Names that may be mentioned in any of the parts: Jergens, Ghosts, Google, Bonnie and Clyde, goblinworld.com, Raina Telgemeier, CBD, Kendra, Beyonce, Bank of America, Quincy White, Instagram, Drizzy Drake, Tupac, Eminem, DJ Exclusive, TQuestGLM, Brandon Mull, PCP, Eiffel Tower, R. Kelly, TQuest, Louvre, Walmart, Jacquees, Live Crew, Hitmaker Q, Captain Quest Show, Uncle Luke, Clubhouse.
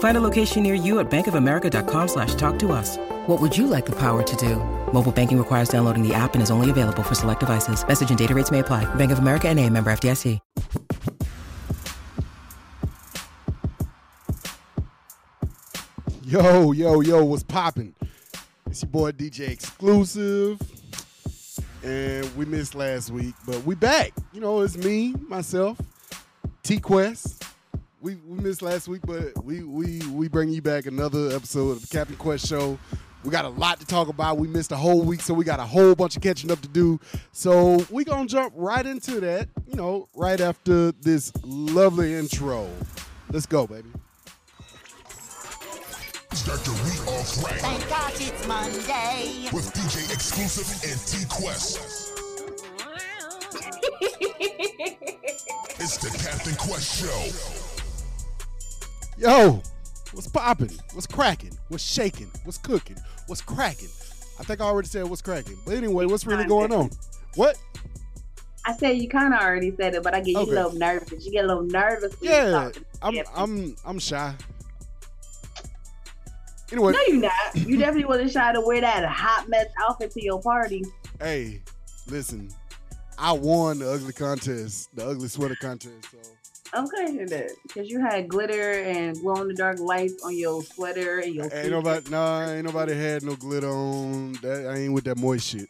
Find a location near you at bankofamerica.com/talktous. What would you like the power to do? Mobile banking requires downloading the app and is only available for select devices. Message and data rates may apply. Bank of America NA, member FDIC. Yo, yo, yo, what's poppin'? It's your boy DJ Exclusive. And we missed last week, but we back. You know, it's me, myself, TQuest. We missed last week, but we bring you back another episode of the Captain Quest Show. We got a lot to talk about. We missed a whole week, so we got a whole bunch of catching up to do. So we're going to jump right into that, you know, right after this lovely intro. Let's go, baby. Start your week off right. Thank God it's Monday. With DJ Exclusive and TQuest. It's the Captain Quest Show. Yo, what's poppin'? What's crackin'? What's shaking? What's cooking? What's cracking? I think I already said what's cracking. But anyway, what's really going on? What? I said you kind of already said it, but I get you a little nervous. You get a little nervous. Yeah, I'm shy. Anyway, no, you're not. You definitely wasn't shy to wear that hot mess outfit to your party. Hey, listen, I won the ugly contest, the ugly sweater contest. So. Okay, hear that. Because you had glitter and glow-in-the-dark lights on your sweater and your feet. Ain't nobody had no glitter on. I ain't with that moist shit.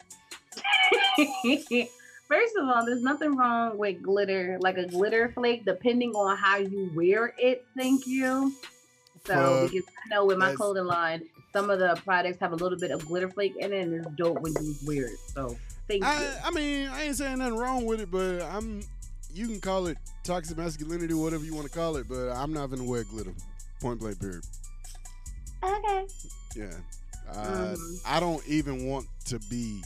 First of all, there's nothing wrong with glitter, like a glitter flake, depending on how you wear it, thank you. So, because I know with my clothing line, some of the products have a little bit of glitter flake in it, and it's dope when you wear it. So, thank you. I mean, I ain't saying nothing wrong with it, but you can call it toxic masculinity, whatever you want to call it, but I'm not gonna wear glitter. Point blank period. Okay. Yeah. I don't even want to be,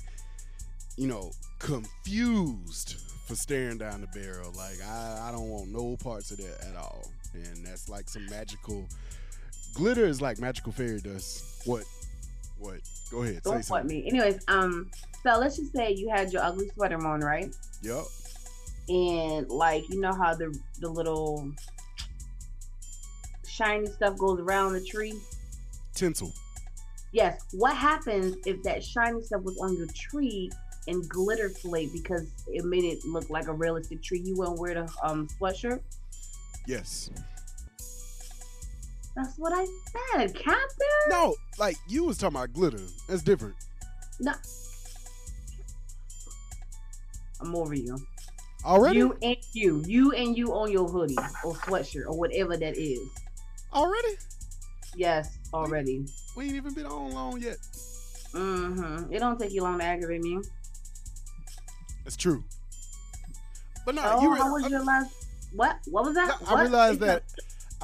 you know, confused for staring down the barrel. Like I don't want no parts of that at all. And that's like some magical glitter is like magical fairy dust. What? Go ahead. Don't want me. Anyways, so let's just say you had your ugly sweater on, right? Yup. And like, you know how the little shiny stuff goes around the tree? Tinsel. Yes. What happens if that shiny stuff was on your tree and glitter flake because it made it look like a realistic tree? You wouldn't wear the sweatshirt? Yes. That's what I said, Captain. No, like you was talking about glitter. That's different. No. I'm over you. Already? You on your hoodie or sweatshirt or whatever that is. Already? Yes, already. We ain't even been on long yet. Mm-hmm. It don't take you long to aggravate me. That's true. But no, how was your last? What? What was that? No, I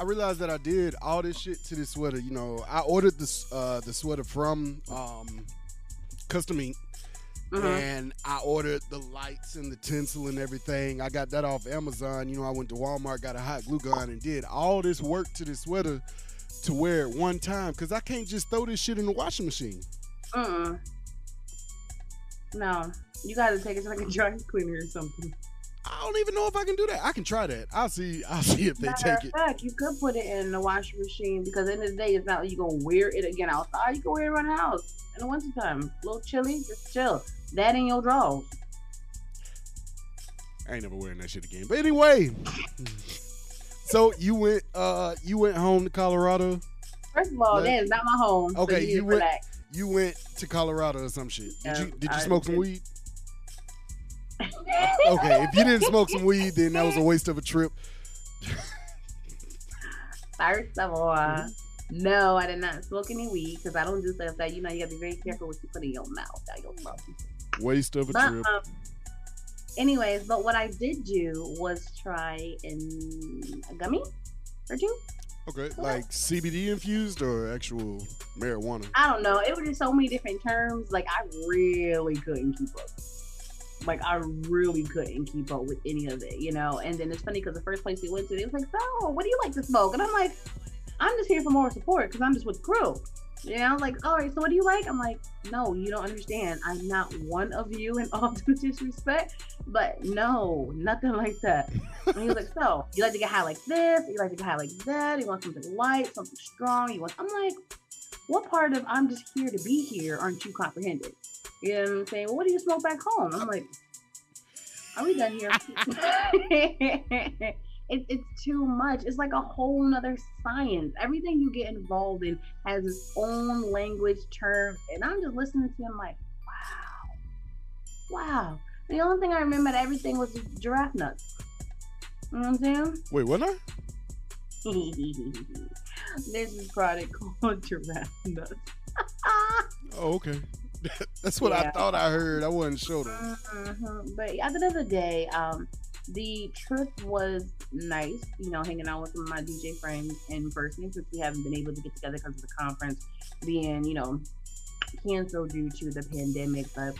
realized that I did all this shit to this sweater. You know, I ordered this the sweater from Custom Ink. Mm-hmm. And I ordered the lights and the tinsel and everything. I got that off Amazon. You know, I went to Walmart, got a hot glue gun, and did all this work to this sweater to wear it one time. Because I can't just throw this shit in the washing machine. Uh-uh. No. You got to take it to like a dry cleaner or something. I don't even know if I can do that. I can try that. I'll see if they take it. Matter of fact, you could put it in the washing machine because at the end of the day, it's not you're going to wear it again outside. You can wear it around the house in the wintertime. A little chilly, just chill. That in your drawers. I ain't never wearing that shit again. But anyway, so you went home to Colorado. First of all, that is not my home. Okay, so you went. Relax. You went to Colorado or some shit. Did you smoke some weed? Okay, if you didn't smoke some weed, then that was a waste of a trip. First of all, no, I did not smoke any weed because I don't do stuff that, you got to be very careful what you put in your mouth. Waste of a trip. Anyways, but what I did do was try a gummy or two. Okay, like CBD infused or actual marijuana? I don't know. It was just so many different terms. I really couldn't keep up. I really couldn't keep up with any of it, And then it's funny because the first place we went to, they was like, so, what do you like to smoke? And I'm like, I'm just here for moral support because I'm just with crew. I was like, all right, so what do you like? I'm like, no, you don't understand. I'm not one of you, in all due disrespect, but no, nothing like that. And he was like, so, you like to get high like this? You like to get high like that? You want something light, something strong? I'm like, what part of I'm just here to be here aren't you comprehended? You know what I'm saying? Well, what do you smoke back home? I'm like, are we done here? It's too much. It's like a whole nother science. Everything you get involved in has its own language terms. And I'm just listening to him like, wow. The only thing I remember to everything was giraffe nuts. You know what I'm saying? Wait, what now? There's this product called giraffe nuts. Oh, okay. That's what I thought I heard. I wasn't sure. But at the end of the day, the trip was nice, hanging out with some of my DJ friends in person since we haven't been able to get together because of the conference being, canceled due to the pandemic. But,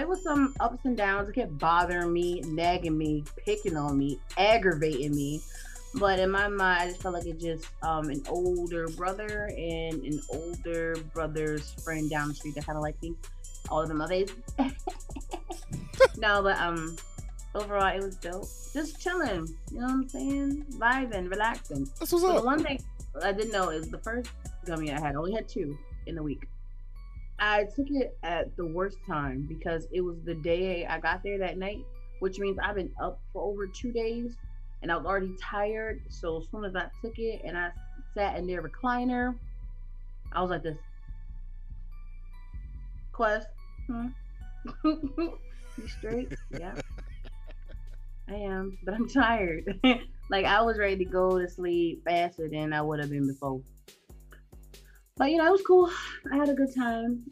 it was some ups and downs. It kept bothering me, nagging me, picking on me, aggravating me. But in my mind, I just felt like it just an older brother and an older brother's friend down the street that kind of like me. All of them are babies. No, but overall, it was dope. Just chilling, you know what I'm saying? Vibing, relaxing. That's what's up. The one thing I didn't know is the first gummy I had, I only had two in the week. I took it at the worst time because it was the day I got there that night, which means I've been up for over 2 days. And I was already tired, so as soon as I took it and I sat in their recliner, I was like this. Quest, you straight? Yeah, I am, but I'm tired. I was ready to go to sleep faster than I would have been before. But, it was cool. I had a good time,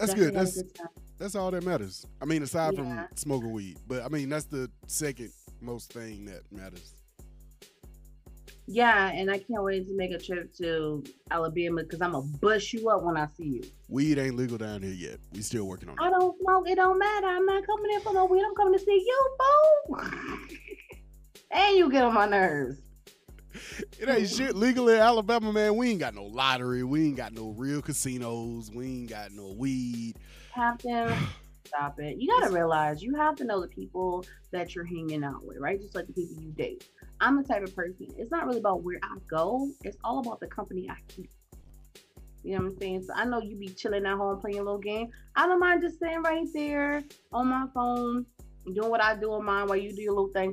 That's good. That's all that matters. Aside from smoking weed. But, that's the second most thing that matters. Yeah, and I can't wait to make a trip to Alabama because I'm gonna bust you up when I see you. Weed ain't legal down here yet. We still working on it. I don't smoke. It don't matter. I'm not coming in for no weed. I'm coming to see you, boo. And you get on my nerves. It ain't shit legal in Alabama, man. We ain't got no lottery. We ain't got no real casinos. We ain't got no weed. Captain. Stop it. You gotta realize you have to know the people that you're hanging out with, right? Just like the people you date. I'm the type of person, it's not really about where I go, it's all about the company I keep. You know what I'm saying? So I know you be chilling at home playing a little game. I don't mind just sitting right there on my phone, doing what I do on mine while you do your little thing.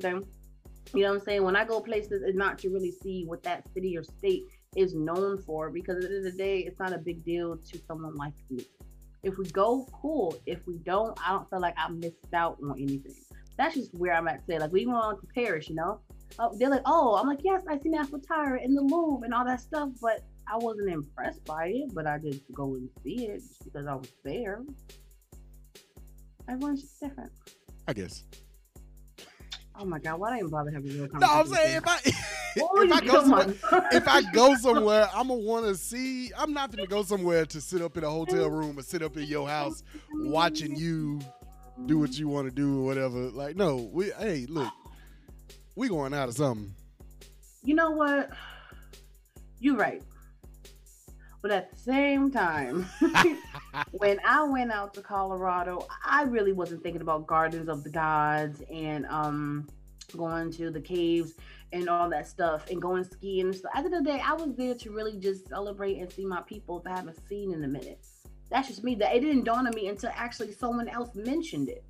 You know what I'm saying? When I go places, it's not to really see what that city or state is known for, because at the end of the day, it's not a big deal to someone like me. If we go, cool. If we don't, I don't feel like I missed out on anything. That's just where I'm at today. We went to Paris, They're like, oh, I'm like, yes, I seen the Eiffel Tower and the Louvre and all that stuff, but I wasn't impressed by it, but I just go and see it just because I was there. Everyone's just different. I guess. Oh my God, why do I even bother having a real conversation? No, I'm saying if I go somewhere, I'm going to want to see. I'm not going to go somewhere to sit up in a hotel room or sit up in your house watching you do what you want to do or whatever. We going out of something. You know what? You're right. But at the same time, when I went out to Colorado, I really wasn't thinking about Gardens of the Gods and going to the caves and all that stuff and going skiing. So at the end of the day, I was there to really just celebrate and see my people that I haven't seen in a minute. That's just me. That it didn't dawn on me until actually someone else mentioned it.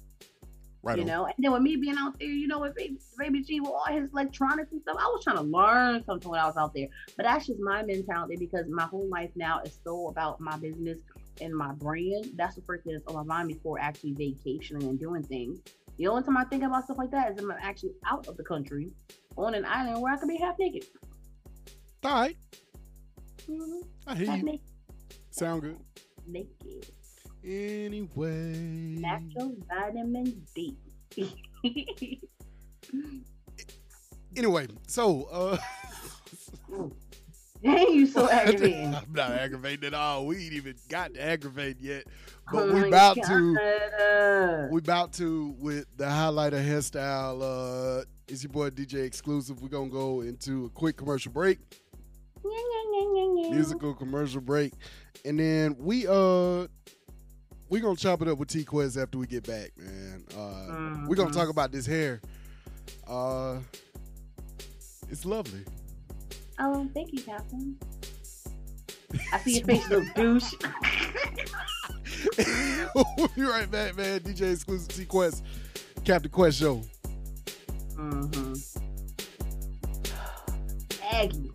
Right. And then with me being out there, with Baby G with all his electronics and stuff, I was trying to learn something when I was out there. But that's just my mentality because my whole life now is so about my business and my brand. That's the first thing that's on my mind before actually vacationing and doing things. The only time I think about stuff like that is if I'm actually out of the country on an island where I could be half naked. All right. Mm-hmm. I hear half you. Naked. Sound good. Naked. Anyway. Natural vitamin D. Anyway, so dang, you so aggravating. I'm not aggravating at all. We ain't even got to aggravate yet. But we about to with the highlighter hairstyle. It's your boy DJ Exclusive. We're gonna go into a quick commercial break. Musical commercial break. And then we're gonna chop it up with TQuest after we get back, man. We're gonna talk about this hair. It's lovely. Oh, thank you, Captain. I see your face, little douche. We'll be right back, man. DJ Exclusive, TQuest, Captain Quest Show. Aggie.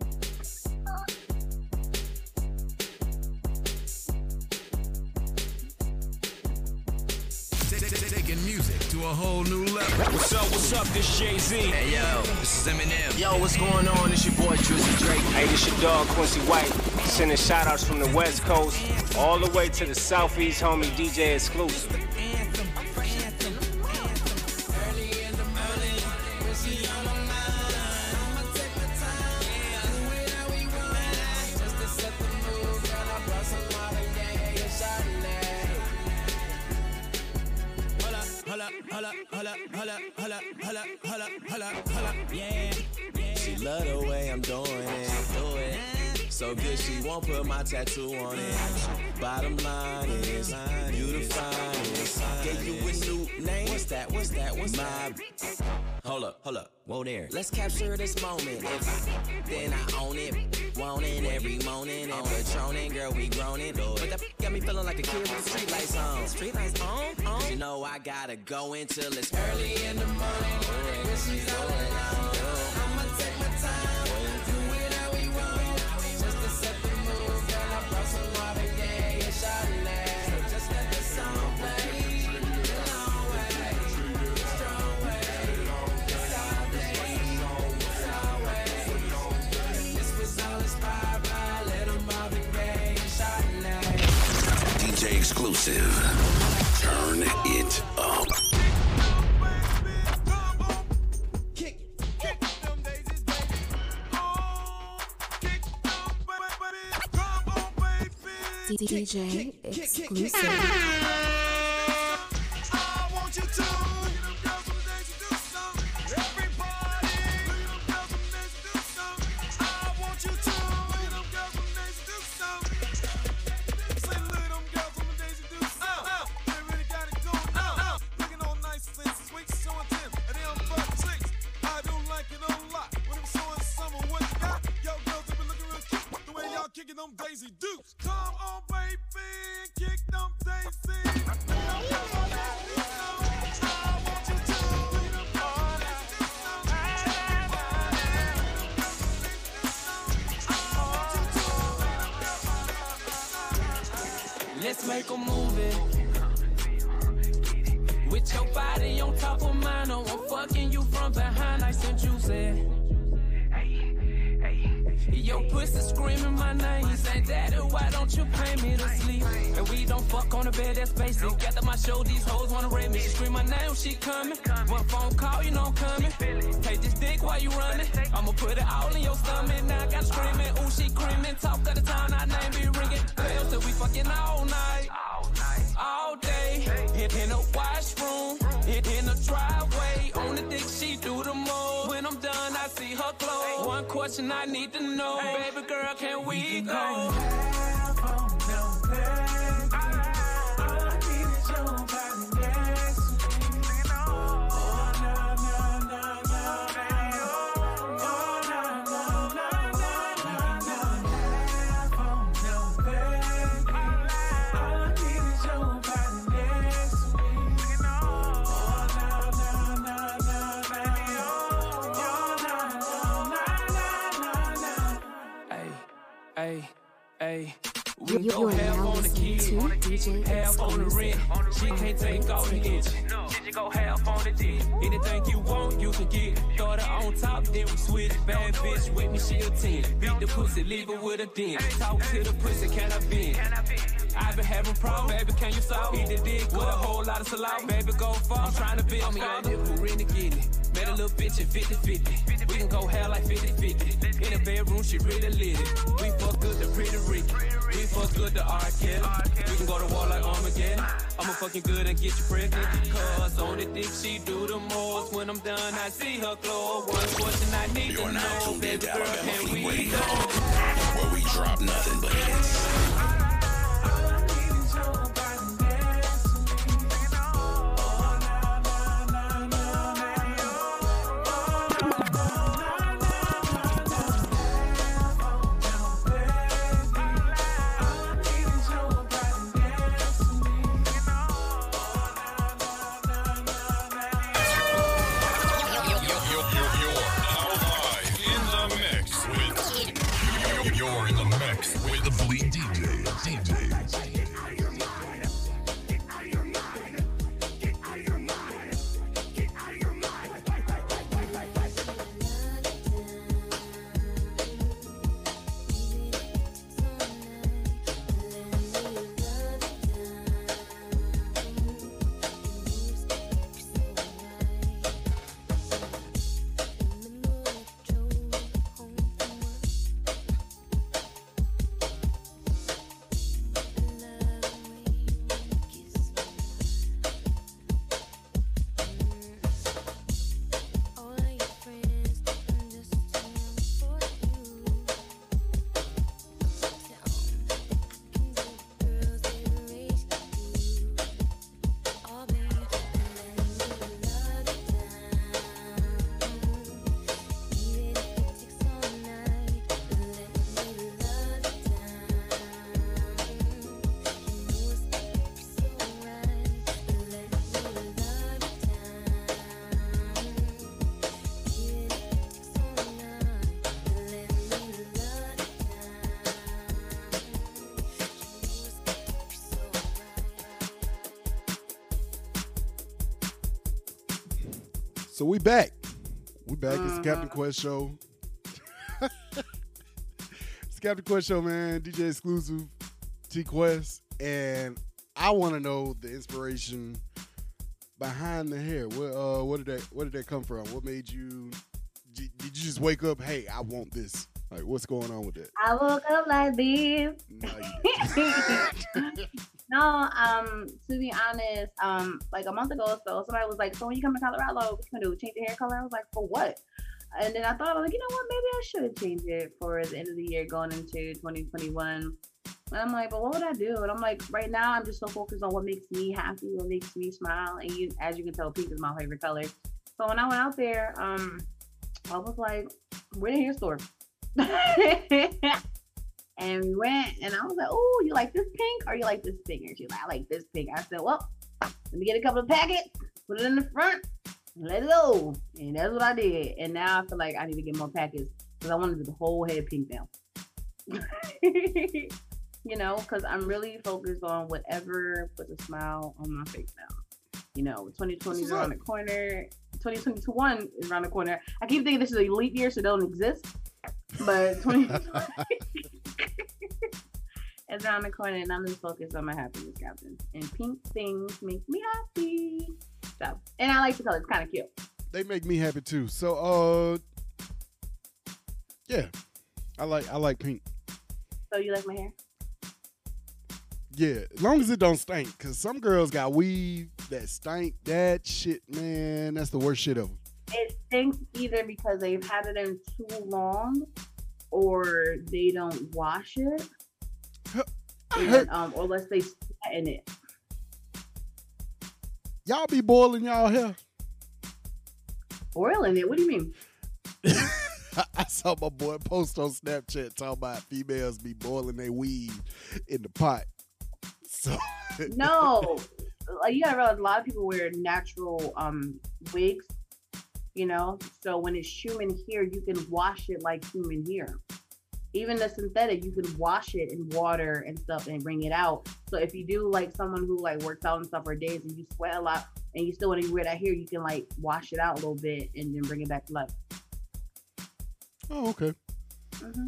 Taking music to a whole new level. What's up? This Jay-Z. Hey, yo, this is Eminem. Yo, what's going on? It's your boy, Drizzy Drake. Hey, this your dog, Quincy White. Sending shout-outs from the West Coast all the way to the Southeast, homie, DJ Exclusive. She love the way I'm doing it. So good she won't put my tattoo on it. Bottom line is, you the finest. Gave you a new name. What's that? Hold up. Whoa there. Let's capture this moment. Then I own it. Want it every morning. And patroning, girl, we grown it. But that got me feeling like a kid with the streetlights on. Streetlights on? You know I gotta go until it's early in the morning. When she's all alone, I'ma take my time. Exclusive. Turn it up. DJ Exclusive. She can't take all the itch. did you go half on the dick? Anything you want, you can get. Throw her on top, then we switch. Bad bitch with me, she a 10. Beat the pussy, leave her with a dent. Talk to the pussy, can I bend? I've been having problems, baby, can you solve? Eat the dick with a whole lot of salami. Baby, go far, I'm trying to be a father. We're in the kitty. Met a little bitch at 50-50. We can go hell like 50-50. In the bedroom, she really lit it. We fuck good to Pretty Ricky. We fuck good to R. Kelly. We can go to war like Armageddon. I'ma fucking good and get you pregnant. Cause on the dick, she do the most. When I'm done, I see her glow. One question I need to know, baby girl, can we go? Where we drop nothing but hits. So we back. It's the Captain Quest Show. It's the Captain Quest Show, man. DJ Exclusive, TQuest, and I want to know the inspiration behind the hair. Where did that come from? What made you? Did you just wake up? Hey, I want this. Like, what's going on with that? I woke up like this. No, to be honest, like a month ago or so, somebody was like, so when you come to Colorado, what you gonna do? Change your hair color? I was like, for what? And then I thought, you know what? Maybe I should change it for the end of the year going into 2021. And I'm like, but what would I do? And I'm like, right now, I'm just so focused on what makes me happy, what makes me smile. And you, as you can tell, pink is my favorite color. So when I went out there, I was like, we're in a hair store. And we went, and I was like, oh, you like this pink or you like this pink? And she's like, I like this pink. I said, well, let me get a couple of packets, put it in the front, and let it go. And that's what I did. And now I feel like I need to get more packets because I want to do the whole head pink now. You know, because I'm really focused on whatever puts a smile on my face now. You know, 2020 is around the corner. 2021 is around the corner. I keep thinking this is a leap year, so it don't exist. But 2020 is around the corner, and I'm just focused on my happiness, Captain. And pink things make me happy. So, and I like the color; it's kind of cute. They make me happy too. So, yeah, I like pink. So you like my hair? Yeah, as long as it don't stink, because some girls got weave that stink. That shit, man, that's the worst shit of them. It stinks either because they've had it in too long, or they don't wash it, or unless they flatten it. Y'all be boiling y'all hair. Boiling it? What do you mean? I saw my boy post on Snapchat talking about females be boiling their weed in the pot. So no, like, you gotta realize a lot of people wear natural wigs. You know, so when it's human hair, you can wash it like human hair. even the synthetic, you can wash it in water and stuff and bring it out. So if you do like someone who like works out and stuff for days and you sweat a lot and you still want to wear that hair, you can like wash it out a little bit and then bring it back to life. Oh, okay. Mm-hmm.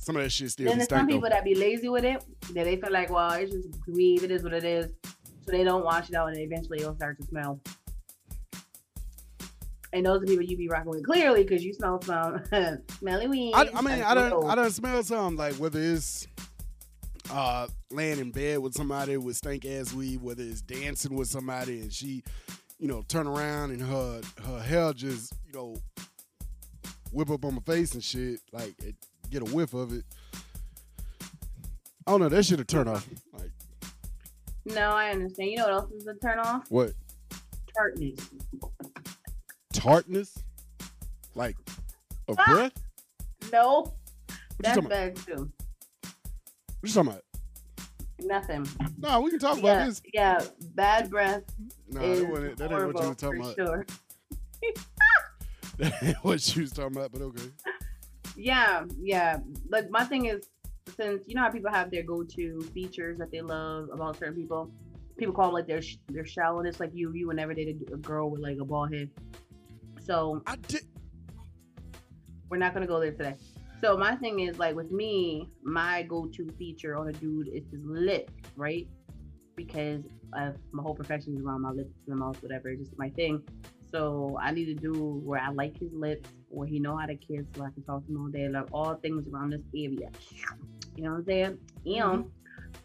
Some of that shit still. And there's some people that be lazy with it, that they feel like, well, it's just weave, it is what it is. So they don't wash it out and eventually it'll start to smell. And those are people you be rocking with clearly because you smell some smelly weed. I mean, I don't smell some, like whether it's laying in bed with somebody with stank ass weed, whether it's dancing with somebody and she, you know, turn around and her hair just, you know, whip up on my face and shit, like get a whiff of it. I don't know, that shit a turn off. Like, no, I understand. You know what else is a turn off? What? Tartness. Tartness? Like a breath? No. That's bad too. What you talking about? Nothing. No, we can talk about this. Yeah, bad breath. No, that ain't what you were talking about. Sure. That ain't what you was talking about, but okay. Yeah. Like my thing is, since you know how people have their go-to features that they love about certain people, people call them like their shallowness. Like you would never date a girl with like a bald head. So I did. We're not gonna go there today. So my thing is like with me, my go-to feature on a dude is his lip, right? Because my whole profession is around my lips, my mouth, whatever. It's just my thing. So I need to do where I like his lips, where he know how to kiss, so I can talk to him all day, like all things around this area. You know what I'm saying? Mm-hmm.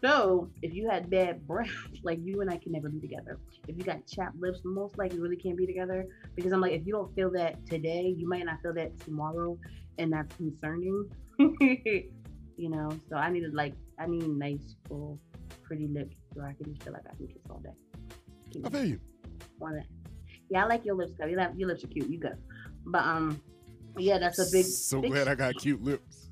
So if you had bad breath, like you and I can never be together. If you got chapped lips, most likely you really can't be together, because I'm like, if you don't feel that today, you might not feel that tomorrow, and that's concerning. You know, so I need nice, full, pretty lips where I can feel like I can kiss all day. I feel you. Want that? Yeah, I like your lips, Scott. Your lips are cute. You go. But, yeah, that's a big... So big glad I got cute lips.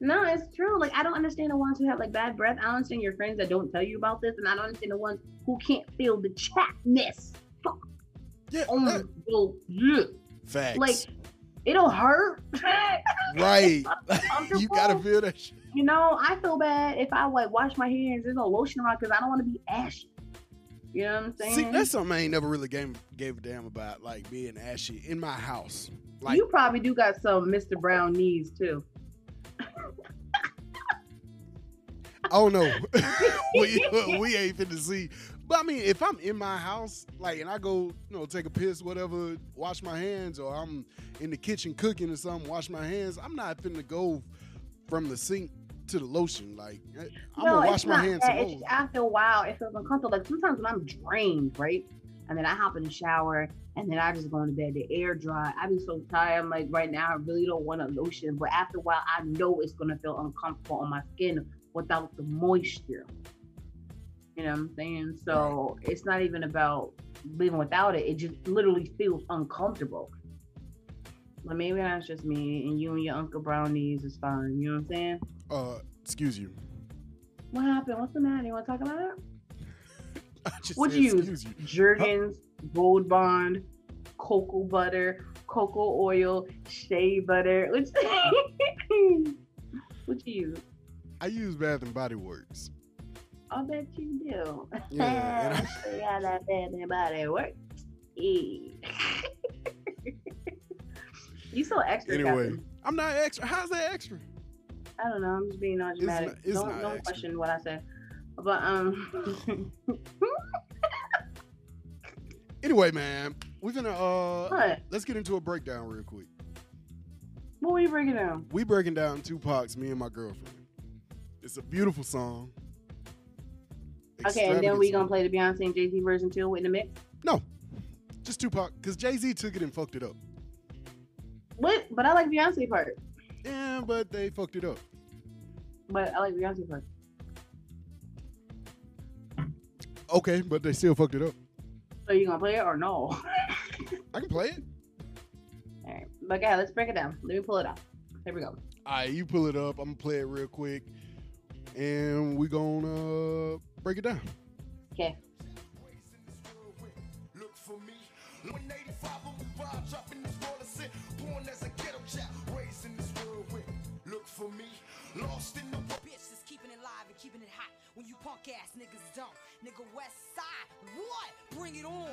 No, it's true. Like, I don't understand the ones who have, like, bad breath. I don't understand your friends that don't tell you about this, and I don't understand the ones who can't feel the chatness. Fuck. Yeah. Oh, my God. Facts. Like, it'll hurt. Right. You gotta feel that shit. You know, I feel bad if I, like, wash my hair and there's no lotion around because I don't want to be ashy. You know what I'm saying? See, that's something I ain't never really gave a damn about, like being ashy in my house. Like, you probably do got some Mr. Brown knees too. I don't know. we ain't finna see. But I mean, if I'm in my house, like, and I go, you know, take a piss, whatever, wash my hands, or I'm in the kitchen cooking or something, wash my hands. I'm not finna go from the sink to the lotion. Like, I'm gonna wash my hands. After a while, it feels uncomfortable. Like sometimes when I'm drained, right, and then I hop in the shower, and then I just go into bed. The air dry. I be so tired. I'm like, right now, I really don't want a lotion. But after a while, I know it's gonna feel uncomfortable on my skin without the moisture. You know what I'm saying? So it's not even about living without it. It just literally feels uncomfortable. But maybe that's just me, and you and your Uncle Brownies is fine. You know what I'm saying? Excuse you. What happened? What's the matter? You want to talk about it? What you use? Jergens, Gold Bond, cocoa butter, cocoa oil, shea butter. What you use? I use Bath and Body Works. I bet you do. Yeah, I like Bath and Body Works. Yeah. You so extra. Anyway, Captain. I'm not extra. How's that extra? I don't know. I'm just being all dramatic. Don't question what I said. But Anyway, man, we're gonna let's get into a breakdown real quick. What are we breaking down? We breaking down Tupac's "Me and My Girlfriend." It's a beautiful song. Okay, and then we gonna play the Beyonce and Jay-Z version too in the mix. No, just Tupac, because Jay-Z took it and fucked it up. What? But I like Beyonce part. Yeah, but they fucked it up. But I like Beyonce part. Okay, but they still fucked it up. So you gonna play it or no? I can play it. All right, but yeah, let's break it down. Let me pull it up. Here we go. All right, you pull it up. I'm gonna play it real quick, and we gonna break it down. Okay. Look for me. 185 dropping the ball, sit born as a ghetto child, raised in for me. Lost in the bitch that's keeping it live and keeping it hot when you punk ass niggas don't. Nigga West Side, what? Bring it on.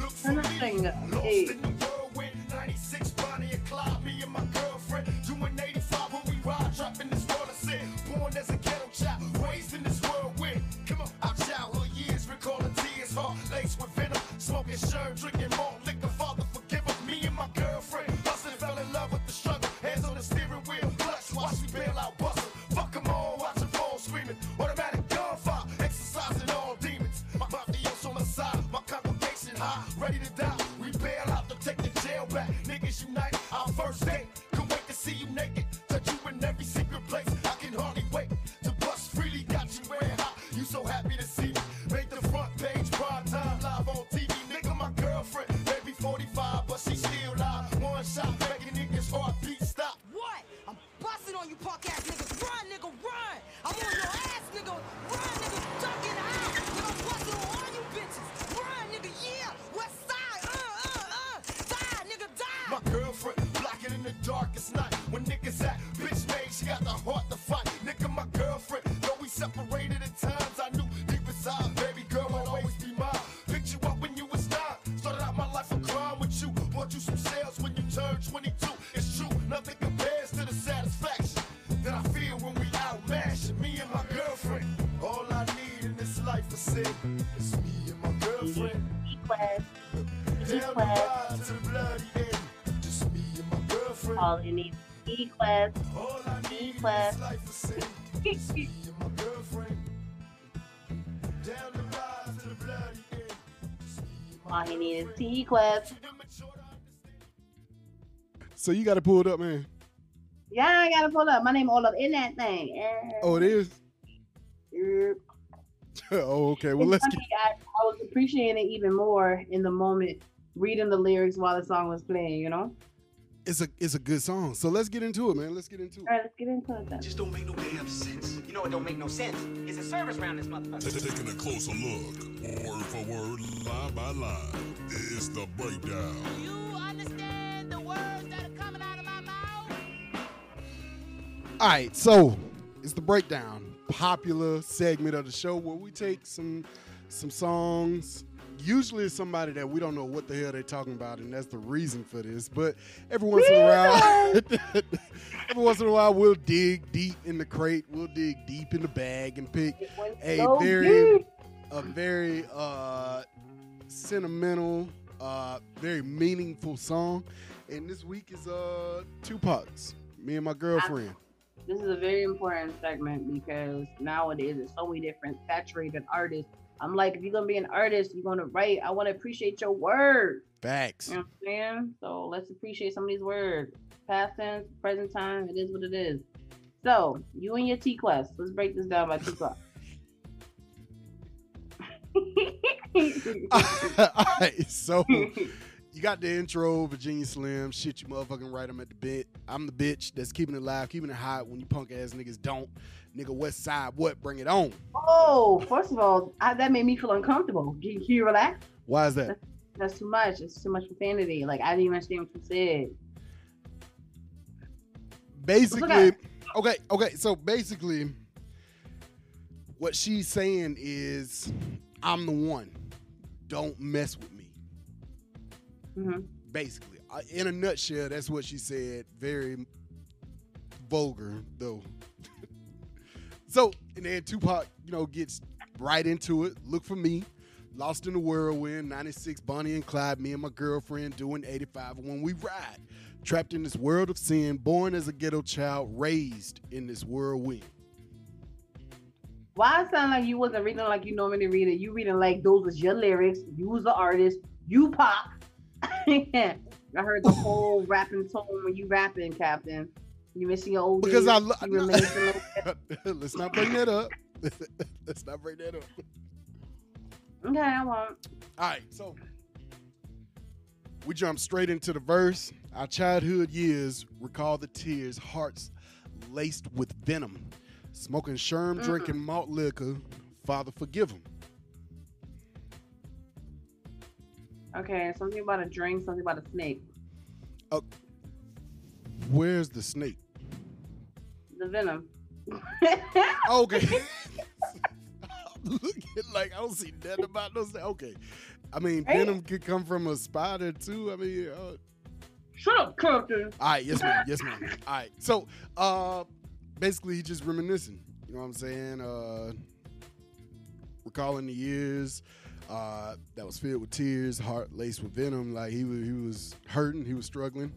Look for me. Lost in the world with 96 Bonnie and Clyde, me and my girlfriend doing 85 when we ride, dropping this water set. Born as a ghetto child, raised in this world with. Come on, our childhood years, recalling tears, heart laced with venom, smoking shirt, drinking more liquor. Father, forgive us, me and my girlfriend. Bustin' fell in love with the struggle, hands on the steering wheel, clutch, watch me bail out, bustin'. Fuck 'em all, watch them all screaming. Automatic gunfire, exercising all demons. My mafiosos on the side, my congregation high, ready to die. We bail out, they'll take the jail back. Niggas unite, our first date. Couldn't wait to see you naked, touch you in every secret place. I can hardly wait to bust freely, got you wearing hot. You so happy to see me, make the front page, prime time, live on TV. Nigga, my girlfriend, baby 45, but she still live. One shot, making niggas heartbeat stop. What? I'm busting on you punk ass niggas. Run, nigga, run. I'm on your ass, nigga. Run, nigga, duck it out. Nigga, I'm busting on all you bitches. Run, nigga, yeah. West Side, die, nigga, die. My girlfriend, blocking in the darkest night. When niggas at, bitch made, she got the heart to fight. Nigga, my girlfriend, though we separated at times, I knew deep inside, baby girl would always be mine. Picked you up when you was 9. Started out my life of crime with you. Bought you some sales when you turned 22. It's true, nothing compares to the satisfaction that I feel when we out mashing. Me and my girlfriend. All I need in this life is sin. It's me and my girlfriend. Down to the bloody end. Just me and my girlfriend. All you need is TQuest. All I need in this life is sin. It's me and my girlfriend. Down the rise to the bloody end. All you need is TQuest. So you got to pull it up, man. Yeah, I got to pull up. My name all up in that thing. Oh, it is? Oh, okay. Well, let's get... I was appreciating it even more in the moment, reading the lyrics while the song was playing, you know? It's a good song. So let's get into it, man. Let's get into it. All right, let's get into it then. Just don't make no damn sense. You know what don't make no sense? It's a service round this motherfucker. Taking a closer look, word for word, line by line, is the breakdown. You understand the words that are coming out of my mouth? All right, so it's the breakdown, popular segment of the show where we take some songs. Usually it's somebody that we don't know what the hell they're talking about, and that's the reason for this. But every once in a while, we'll dig deep in the crate, we'll dig deep in the bag, and pick a very sentimental, very meaningful song. And this week is Tupac's "Me and My Girlfriend." This is a very important segment because nowadays there's so many different saturated artists. I'm like, if you're going to be an artist, you're going to write. I want to appreciate your words. Facts. You know what I'm saying? So let's appreciate somebody's words. Past tense, present time, it is what it is. So, you and your TQuest. Let's break this down by TQuest. All right, so you got the intro, Virginia Slim. Shit, you motherfucking right. I'm at the bit. I'm the bitch that's keeping it live, keeping it hot when you punk ass niggas don't. Nigga, West Side, what? Bring it on. Oh, first of all, that made me feel uncomfortable. Can you relax? Why is that? That's too much. It's too much profanity. Like, I didn't even understand what you said. Basically, okay. So basically, what she's saying is, I'm the one. Don't mess with me. Mm-hmm. Basically, in a nutshell, that's what she said. Very vulgar, though. So, and then Tupac, you know, gets right into it. Look for me. Lost in the Whirlwind, 96, Bonnie and Clyde, me and my girlfriend doing 85 when we ride. Trapped in this world of sin, born as a ghetto child, raised in this whirlwind. Why it sound like you wasn't reading like you normally read it? You reading like those is your lyrics. You was the artist. You pop. I heard the whole rapping tone when you rapping, Captain. You're missing your old because I love. Let's not bring that up. Let's not bring that up. Okay, I won't. All right, so we jump straight into the verse. Our childhood years recall the tears, hearts laced with venom, smoking sherm, drinking malt liquor. Father, forgive him. Okay, something about a drink, something about a snake. Where's the snake? the venom. Okay. Looking like I don't see nothing about those. Okay, I mean, hey, venom could come from a spider too. I mean, shut up, Compton. All right, yes ma'am, yes ma'am. All right, so basically he just reminiscing. You know what I'm saying? Recalling the years that was filled with tears, heart laced with venom. Like he was hurting, he was struggling.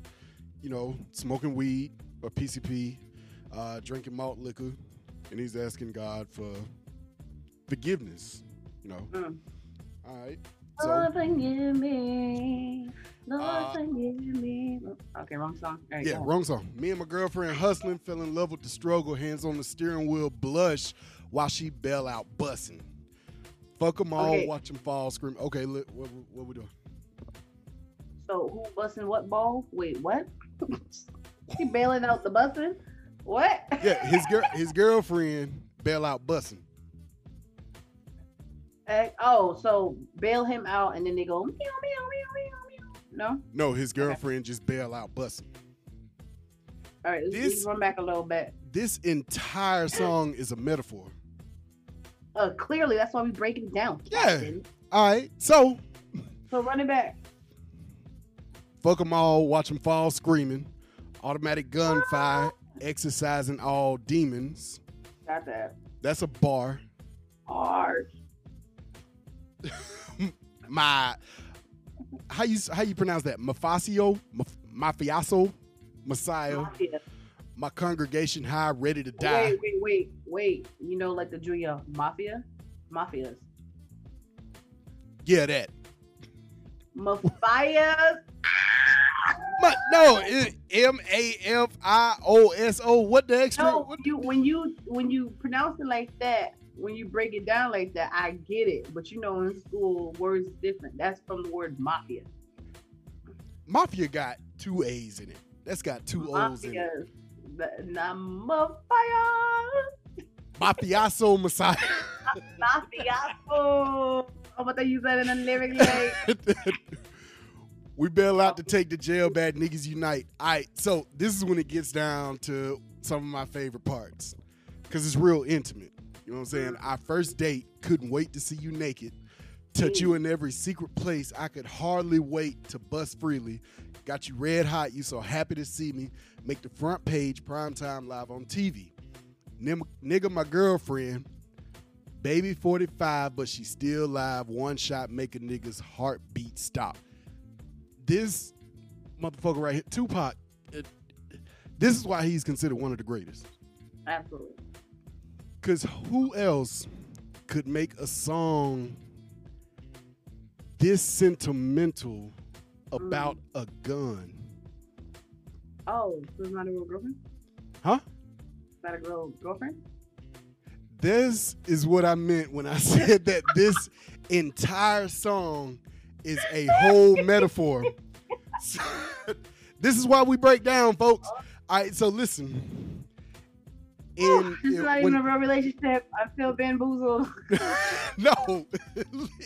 You know, smoking weed or PCP, drinking malt liquor, and he's asking God for forgiveness, you know. All right. So, Lord, forgive me. Lord, forgive me. Okay, wrong song. Yeah, wrong song. Me and my girlfriend hustling, fell in love with the struggle, hands on the steering wheel, blush while she bail out bussing. Fuck them all, okay. Watch them fall, scream. Okay, look, what we doing? So who bussing what ball? Wait, what? He bailing out the bussing? What? Yeah, his girlfriend bail out bussing. Oh, so bail him out and then they go meow, meow, meow, meow, meow. No? No, his girlfriend just bail out bussing. All right, let's run back a little bit. This entire song is a metaphor. Clearly, that's why we break it down. Captain. Yeah. All right, so run it back. Fuck them all, watch them fall screaming. Automatic gunfire, exercising all demons. Got that. That's a bar. Bars. My, how you pronounce that? Mafasio, Mafiaso, Messiah, my congregation high, ready to die. Wait. You know, like the junior mafias. Yeah, that. Mafias. No, M-A-F-I-O-S-O. What the extra? No, when you pronounce it like that. When you break it down like that, I get it. But you know, in school, words different. That's from the word mafia. Mafia got two A's in it. That's got two O's in it. Mafiaso Messiah. Mafiaso. I'm about to use that in a lyric like. We bail out to take the jail bad niggas unite. All right, so this is when it gets down to some of my favorite parts. Because it's real intimate. You know what I'm saying? Our first date, couldn't wait to see you naked. Touch you in every secret place. I could hardly wait to bust freely. Got you red hot. You so happy to see me. Make the front page, primetime live on TV. Nigga, my girlfriend. Baby 45, but she still live. One shot, make a nigga's heartbeat stop. This motherfucker right here, Tupac, this is why he's considered one of the greatest. Absolutely. Because who else could make a song this sentimental about a gun? Oh, so it's not a real girlfriend? Huh? It's not a real girlfriend? This is what I meant when I said that this entire song is a whole metaphor. This is why we break down, folks. All right, so listen. This is not even a real relationship. I feel bamboozled. No,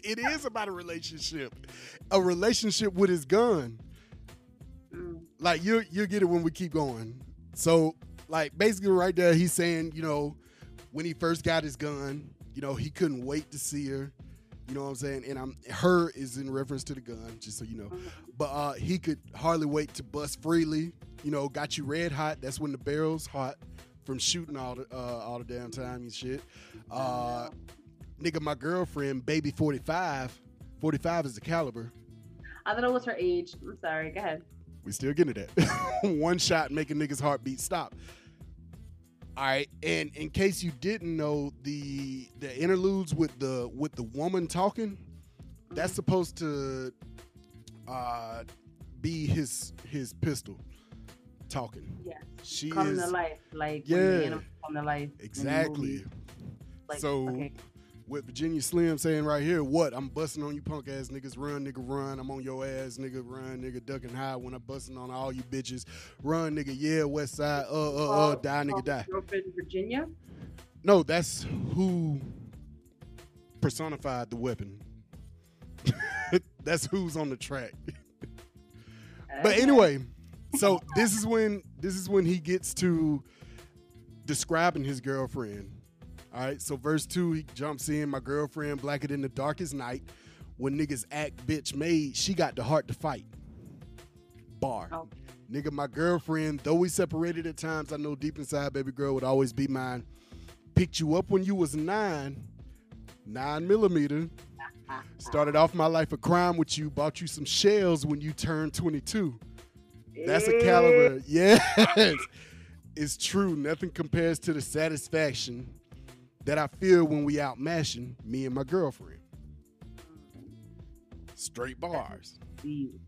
it is about a relationship. A relationship with his gun. Like, you'll get it when we keep going. So, like, basically right there, he's saying, you know, when he first got his gun, you know, he couldn't wait to see her. You know what I'm saying? And her is in reference to the gun, just so you know. But he could hardly wait to bust freely. You know, got you red hot. That's when the barrel's hot. From shooting all the damn time and shit. Nigga, my girlfriend, baby 45. 45 is the caliber. I thought it was her age. I'm sorry. Go ahead. We still getting to that. One shot, make a nigga's heartbeat stop. All right. And in case you didn't know, the interludes with the woman talking, that's supposed to be his pistol. Talking. Yeah. She come is, to life. Like, yeah. When the animals come to life. Exactly. Like, so, okay. With Virginia Slim saying right here, what? I'm busting on you punk ass niggas. Run, nigga, run. I'm on your ass, nigga. Run, nigga. Duck and hide when I'm busting on all you bitches. Run, nigga. Yeah, West Side. Die, nigga, die. Girlfriend Virginia? No, that's who personified the weapon. That's who's on the track. But anyway. So this is when he gets to describing his girlfriend. All right, so verse 2, he jumps in, my girlfriend, blacker than the darkest night. When niggas act bitch made, she got the heart to fight. Bar. Oh. Nigga, my girlfriend, though we separated at times, I know deep inside, baby girl would always be mine. Picked you up when you was 9 millimeter. Started off my life of crime with you, bought you some shells when you turned 22. That's a caliber. Yes. It's true. Nothing compares to the satisfaction that I feel when we out mashing, me and my girlfriend. Straight bars.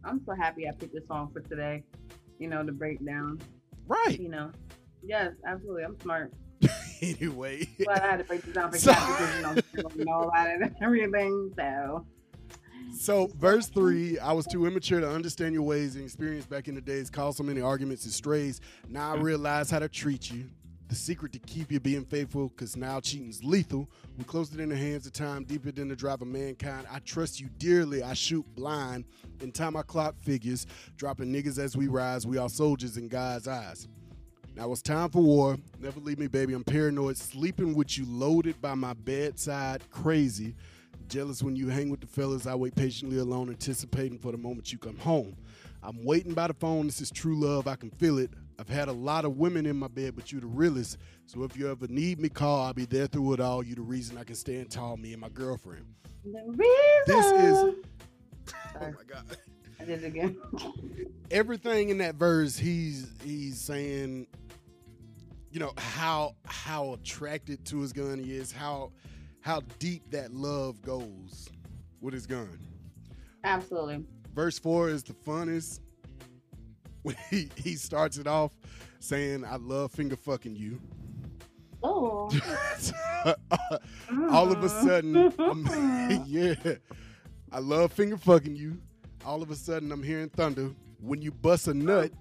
I'm so happy I picked this song for today. You know, the breakdown. Right. You know. Yes, absolutely. I'm smart. Anyway. Well, I had to break this down for Captain because you know about it and everything. So verse 3, I was too immature to understand your ways and experience back in the days, caused so many arguments and strays. Now I realize how to treat you. The secret to keep you being faithful, because now cheating's lethal. We're closer than the hands of time, deeper than the drive of mankind. I trust you dearly, I shoot blind. In time I clock figures, dropping niggas as we rise. We are soldiers in God's eyes. Now it's time for war. Never leave me, baby, I'm paranoid. Sleeping with you loaded by my bedside, crazy. Jealous when you hang with the fellas, I wait patiently alone, anticipating for the moment you come home. I'm waiting by the phone, this is true love, I can feel it. I've had a lot of women in my bed, but you the realest. So if you ever need me, call. I'll be there through it all. You the reason I can stand tall, me and my girlfriend. The reason. This is... Sorry. Oh, my God. I did it again. Everything in that verse, he's saying, you know, how attracted to his gun he is, how deep that love goes with his gun. Absolutely. Verse 4 is the funnest. He starts it off saying, I love finger fucking you. Oh. All of a sudden, I love finger fucking you. All of a sudden, I'm hearing thunder. When you bust a nut,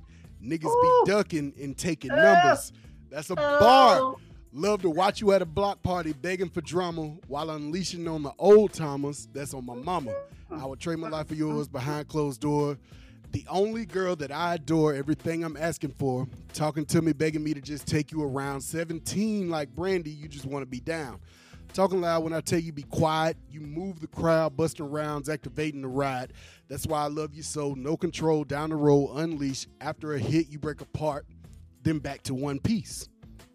niggas be ducking and taking numbers. That's a bar. Love to watch you at a block party begging for drama while unleashing on the old timers. That's on my mama. I would trade my life for yours behind closed door. The only girl that I adore, everything I'm asking for, talking to me, begging me to just take you around. 17 like Brandy, you just want to be down. Talking loud when I tell you be quiet, you move the crowd, busting rounds, activating the ride. That's why I love you so. No control, down the road, unleash. After a hit, you break apart, then back to one piece.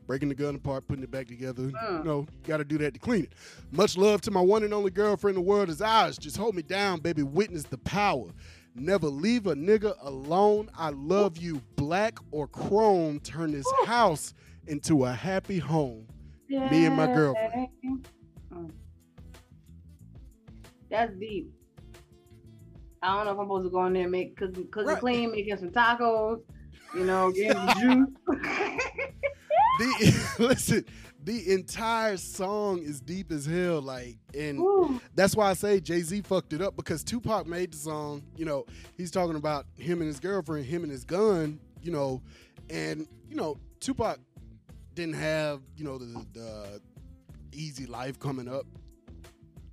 Breaking the gun apart, putting it back together. You know, got to do that to clean it. Much love to my one and only girlfriend the world is ours. Just hold me down, baby. Witness the power. Never leave a nigga alone. I love you. Black or chrome, turn this house into a happy home. Yay. Me and my girlfriend. That's deep. I don't know if I'm supposed to go in there and make cooking right. Clean, making some tacos, you know, getting some juice. Listen, the entire song is deep as hell, like, and that's why I say Jay-Z fucked it up, because Tupac made the song, you know, he's talking about him and his girlfriend, him and his gun, you know, and, you know, Tupac didn't have, you know, the easy life coming up.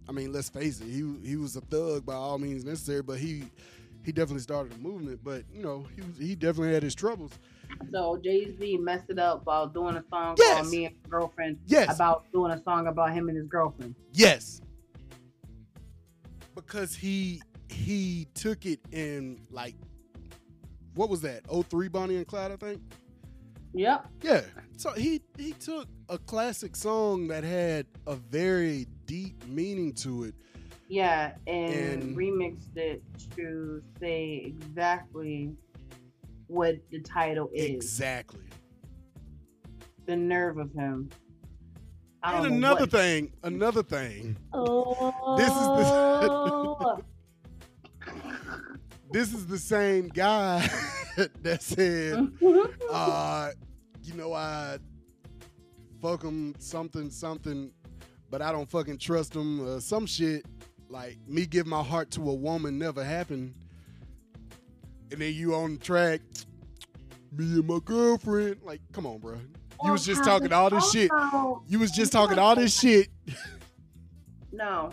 I mean, let's face it, he was a thug by all means necessary, but he definitely started a movement, but, you know, he definitely had his troubles. So Jay-Z messed it up about doing a song called Me and My Girlfriend. Yes. About doing a song about him and his girlfriend. Yes. Because he took it in, like, what was that? 03 Bonnie and Clyde, I think? Yep. Yeah. So he took a classic song that had a very deep meaning to it. Yeah, and remixed it to say exactly what the title is. Exactly. The nerve of him. And another thing. Oh. This is the same guy that said, you know, I fuck him something, but I don't fucking trust him. Some shit, like me give my heart to a woman never happened. And then you on the track, me and my girlfriend. Like, come on, bro. You was just talking all this shit. No.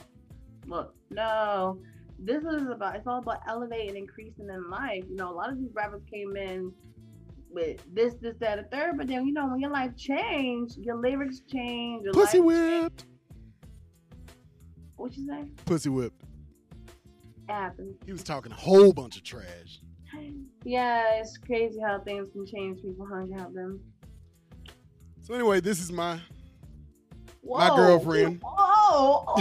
Look, no. This is about, it's all about elevating and increasing in life. You know, a lot of these rappers came in with this, that, and third. But then, you know, when your life changed, your lyrics change. Your pussy whipped. Changed. What you say? Pussy whipped. It happened. He was talking a whole bunch of trash. Yeah, it's crazy how things can change people, how you help them. So anyway, this is my girlfriend. Whoa.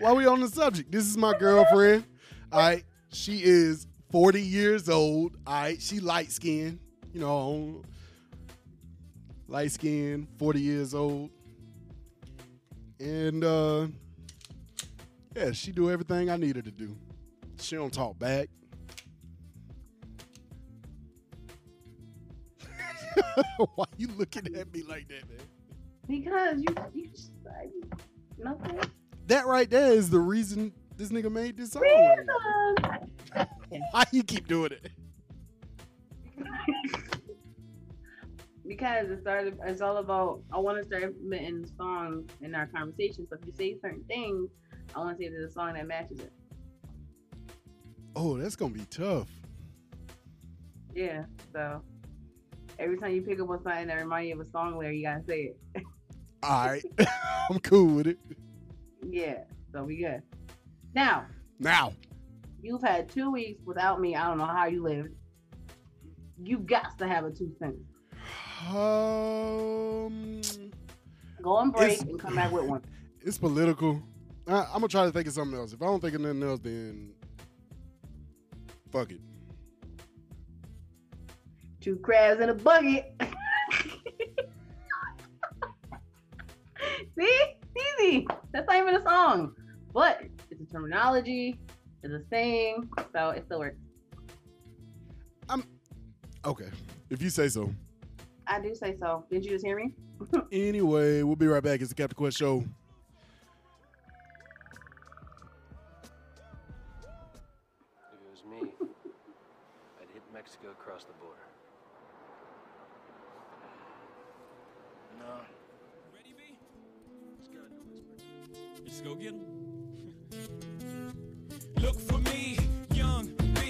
While we on the subject, this is my girlfriend. All right, she is 40 years old. All right, she light skinned, you know, light skinned, 40 years old, and yeah, she do everything I need her to do. She don't talk back. Why you looking at me like that, man? Because you just like nothing. That right there is the reason this nigga made this song. Why you keep doing it? Because it's all about, I want to start implementing songs in our conversation. So if you say certain things, I want to say there's a song that matches it. Oh, that's going to be tough. Yeah, so every time you pick up on something that reminds you of a song lyric, you got to say it. All right. I'm cool with it. Yeah, so we good. Now. You've had 2 weeks without me. I don't know how you live. You got to have a 2 cents. Go on break and come back with one. It's political. I'm going to try to think of something else. If I don't think of nothing else, then fuck it. Two crabs in a bucket. See? It's easy. That's not even a song. But it's a terminology. It's a saying. So it still works. Okay. If you say so. I do say so. Didn't you just hear me? Anyway, we'll be right back. It's the Captain Quest Show. Mexico across the border. No. Ready, B? Let's go get him. Look for me, young B,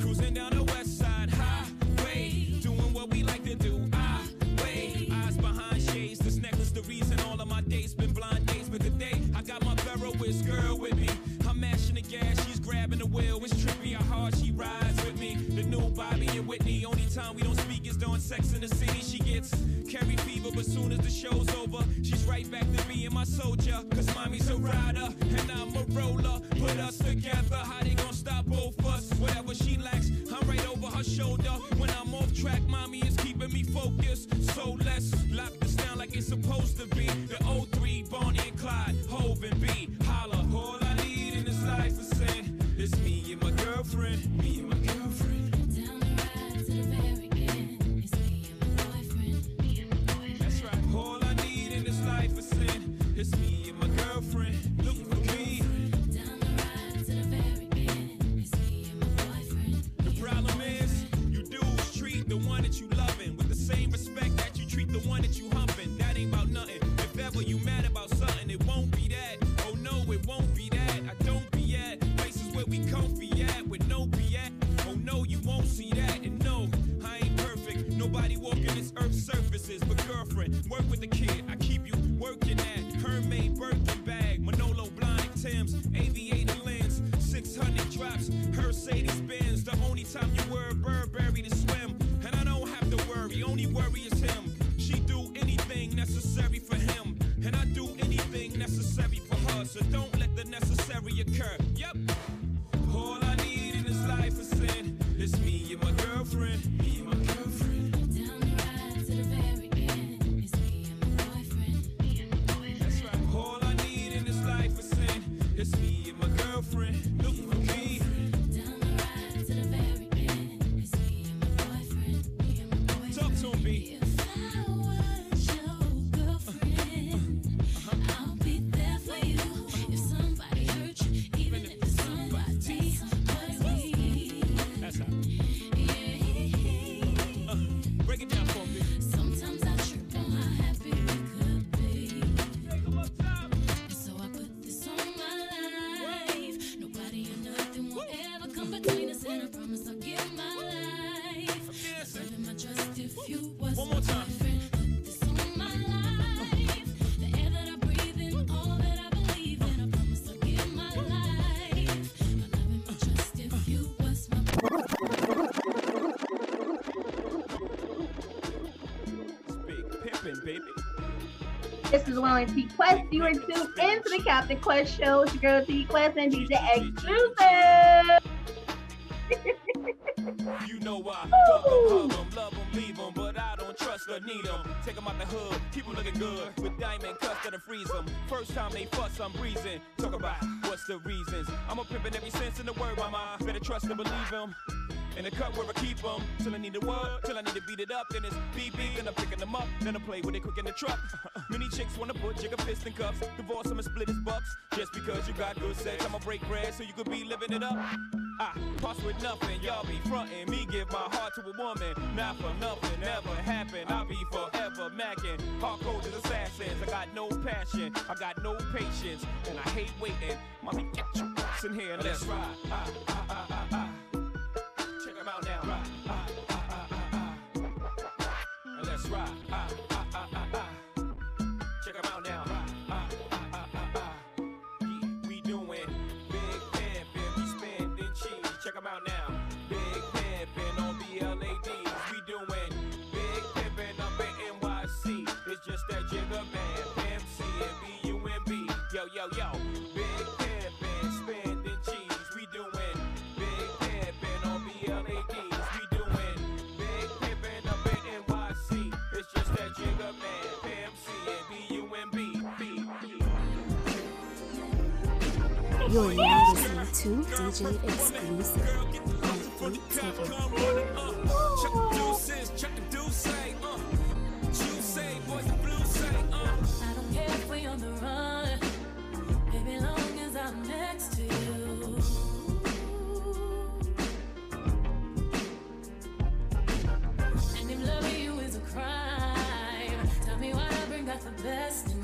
cruising down the west side highway, doing what we like to do. I wait, eyes behind shades. This necklace, the reason all of my days been blind days, but today I got my Ferroist girl with me. I'm mashing the gas, she's grabbing the wheel. It's trippy how hard she rides with me. The new Bobby and Whitney. Only time we don't speak is during Sex in the City. She gets carry fever, but soon as the show's over, she's right back to being my soldier. Cause mommy's a rider and I'm a roller. Put us together, how they gonna stop both us? Whatever she lacks, I'm right over her shoulder. When I'm off track, mommy is keeping me focused. So let's lock this down like it's supposed to be. The O3, Bonnie and Clyde, Hov and B. Holla, all I need in this life is sin. It's me and my girlfriend, me and my girlfriend. It's me and my girlfriend. Look for me. Down the ride to the very end. It's me and my boyfriend. The problem is, you dudes treat the one that you loving with the same respect that you treat the one that you humping. That ain't about nothing. If ever you mad about something, it won't be that. Oh no, it won't be that. I don't be at places where we comfy at with no be at. Oh no, you won't see that. And no, I ain't perfect. Nobody walking this earth's surfaces. But girlfriend, work with the kid. I keep you working at. Hermaid Birkin bag, Manolo blind Tim's, aviator lens, 600 drops, Mercedes Benz. The only time you were Burberry to swim, and I don't have to worry, only worry is him. She do anything necessary for him, and I do anything necessary for her, so don't let the necessary occur. Yep. All I need in this life is sin. It's me and my girlfriend, me and my girlfriend. Down the ride to the very it's me and my girlfriend. Look for me. Down the ride to the very end. It's me and my boyfriend. Me and my boyfriend. Talk to me. If I was your girlfriend, I'll be there for you. If somebody hurt you, even if it's somebody was me. That's hot. Yeah. Break it down for me. Sometimes I trip on how happy we could be. Take a look time. Between us, and I promise I'll give my life. This is Will and TQuest. You are tuned into the Captain Quest Show. It's your girl TQuest and DJ Exclusive. You know why? Love them, leave them, but I don't trust or need them. Take them out the hood, people looking good with diamond cuffs that'll freeze them. First time they fuss, I'm breezing. Talk about what's the reasons. I'm a pimp in every sense in the word, mama. Better trust and believe them. In the cut where I keep them, till I need the word, till I need to beat it up, then it's BB, then I'm picking them up, then I play with it quick in the truck. Many chicks wanna put jigger fist in cuffs, divorce him and split his bucks, just because you got good sex, I'ma break bread so you could be living it up. I pass with nothing, y'all be frontin', me give my heart to a woman, not for nothing, never happen, I'll be forever mackin', hardcore as assassins, I got no passion, I got no patience, and I hate waiting, mommy get your ass in here, let's ride, Let's ride. Check them out now. We doing big pimpin', we spendin' cheese. Check them out now. Big pimpin' on BLADs. We doing big pimpin' up in NYC. It's just that jigger man, MC and BUMB. Yo, yo, yo. Big pimpin', spendin' cheese. We doing big pimpin' on BLADs. You're now listening to DJ Exclusive on YouTube. Check the deuces, you say, boys the blue say, I don't care if we on the run, baby, long as I'm next to you. And if loving you is a crime, tell me why I bring out the best in you.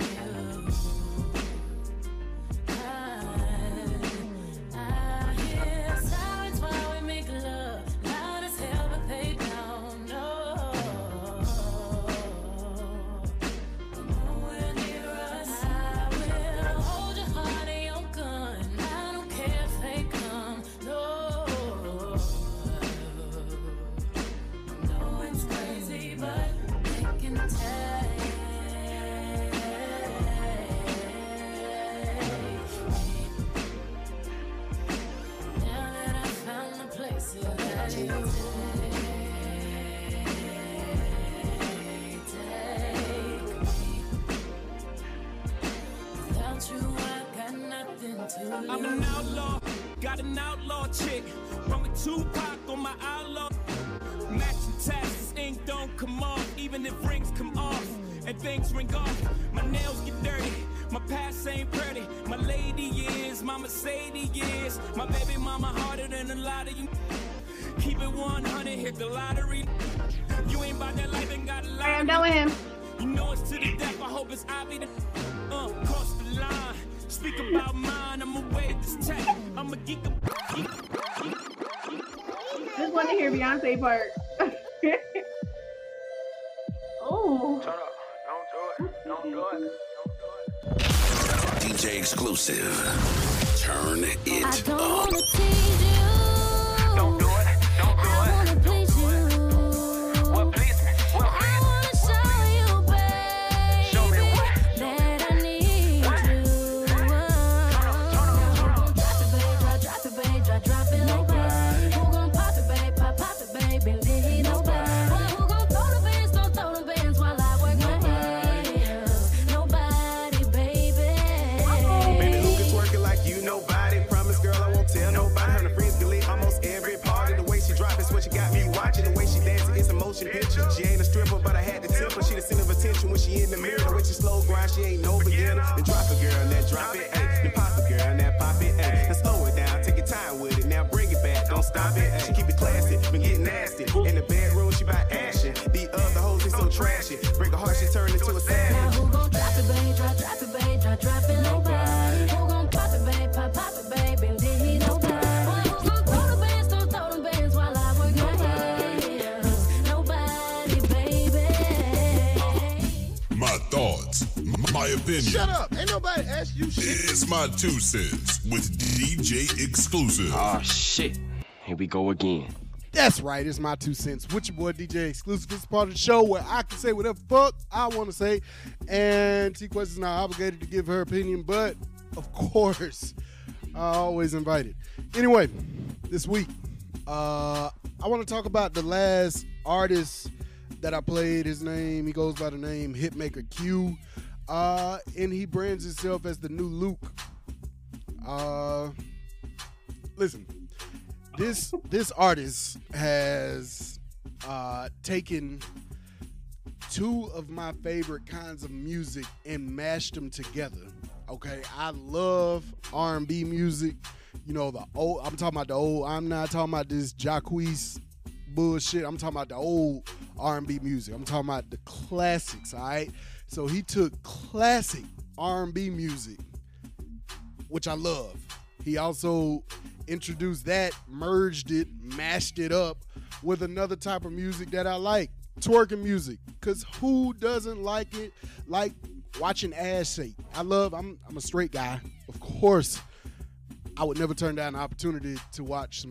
I'm an outlaw, got an outlaw chick. Run with Tupac on my outlaw. Matching tats, ink don't come off, even if rings come off and things ring off. My nails get dirty, my past ain't pretty. My lady is, my Mercedes is. My baby mama harder than a lot of you. Keep it 100, hit the lottery. You ain't about that life and got a lot. I'm done with him. You know it's to the death, I hope it's Ivy that cross the line. Speak about mine, I'm away at this tech. I'm a geek. Just want to hear Beyonce part. Oh. Shut up. Don't do it. Don't do it. Don't do it. DJ Exclusive. Turn it up. I don't want to tease you. Don't do it. Don't do it. I want to please you. What please me? What please me? Picture. She ain't a stripper, but I had to tip her. She the center of attention when she in the mirror. With your slow grind, she ain't no beginner. Then drop a girl, now drop it, ayy. Then pop a girl, now pop it, ayy. Now slow it down, take your time with it. Now bring it back, don't stop it. She keep it classy, been getting nasty. In the bedroom, she by action. The other hoes is so trashy. Break a heart, she turn into a savage. Now who gon' drop it, babe? Drop it, babe. Drop it, nobody. Who gon' pop it, babe? Pop it, babe. And then he nobody. My opinion. Shut up. Ain't nobody asked you shit. It's my 2 cents with DJ Exclusive. Ah, shit. Here we go again. That's right, it's my 2 cents with your boy DJ Exclusive. This is part of the show where I can say whatever the fuck I want to say, and TQuest is not obligated to give her opinion, but of course, always invited. Anyway, this week, I want to talk about the last artist that I played. His name, he goes by the name Hitmaker Q, and he brands himself as the new Luke. Listen. This artist has taken two of my favorite kinds of music and mashed them together. Okay, I love R&B music. You know, the old. I'm talking about the old. I'm not talking about this Jacquees bullshit. I'm talking about the old R&B music. I'm talking about the classics. All right. So he took classic R&B music, which I love. He also introduced that, merged it, mashed it up with another type of music that I like, twerking music. Cause who doesn't like it? Like watching ass shake. I'm a straight guy, of course. I would never turn down an opportunity to watch